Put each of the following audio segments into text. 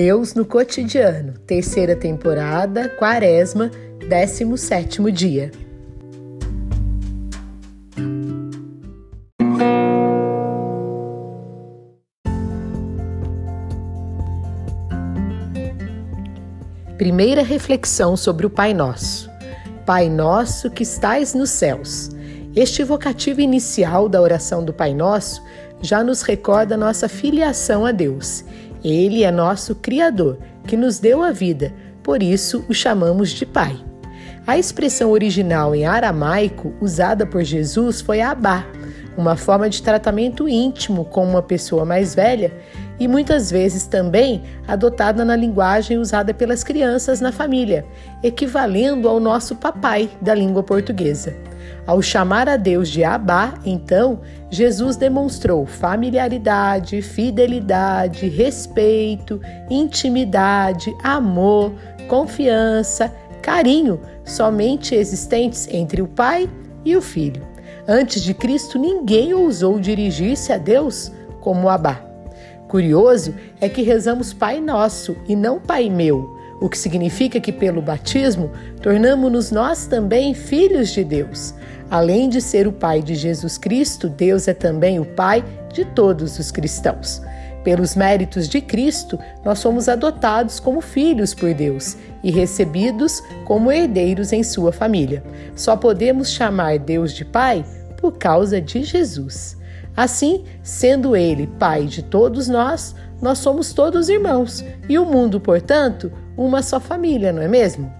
Deus no Cotidiano, terceira temporada, quaresma, 17º dia. Primeira reflexão sobre o Pai Nosso. Pai Nosso que estais nos céus. Este vocativo inicial da oração do Pai Nosso já nos recorda nossa filiação a Deus. Ele é nosso Criador, que nos deu a vida, por isso o chamamos de Pai. A expressão original em aramaico usada por Jesus foi Abá, uma forma de tratamento íntimo com uma pessoa mais velha e muitas vezes também adotada na linguagem usada pelas crianças na família, equivalendo ao nosso papai da língua portuguesa. Ao chamar a Deus de Abá, então, Jesus demonstrou familiaridade, fidelidade, respeito, intimidade, amor, confiança, carinho, somente existentes entre o Pai e o Filho. Antes de Cristo, ninguém ousou dirigir-se a Deus como Abá. Curioso é que rezamos Pai Nosso e não Pai Meu, o que significa que pelo batismo tornamos-nos nós também filhos de Deus. Além de ser o Pai de Jesus Cristo, Deus é também o Pai de todos os cristãos. Pelos méritos de Cristo, nós somos adotados como filhos por Deus e recebidos como herdeiros em sua família. Só podemos chamar Deus de Pai por causa de Jesus. Assim, sendo Ele Pai de todos nós, nós somos todos irmãos e o mundo, portanto, uma só família, não é mesmo?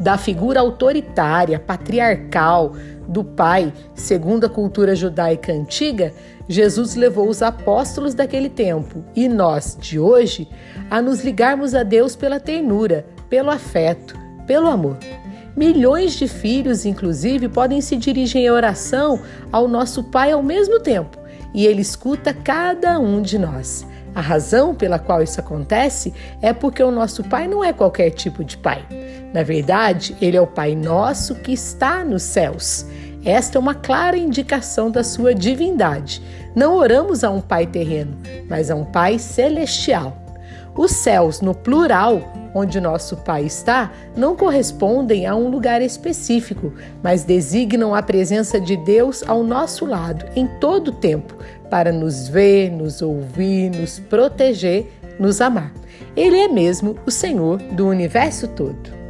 Da figura autoritária, patriarcal do Pai, segundo a cultura judaica antiga, Jesus levou os apóstolos daquele tempo e nós, de hoje, a nos ligarmos a Deus pela ternura, pelo afeto, pelo amor. Milhões de filhos, inclusive, podem se dirigir em oração ao nosso Pai ao mesmo tempo, e Ele escuta cada um de nós. A razão pela qual isso acontece é porque o nosso Pai não é qualquer tipo de Pai. Na verdade, Ele é o Pai Nosso que está nos céus. Esta é uma clara indicação da sua divindade. Não oramos a um Pai terreno, mas a um Pai celestial. Os céus, no plural, onde nosso Pai está, não correspondem a um lugar específico, mas designam a presença de Deus ao nosso lado, em todo o tempo, para nos ver, nos ouvir, nos proteger, nos amar. Ele é mesmo o Senhor do universo todo.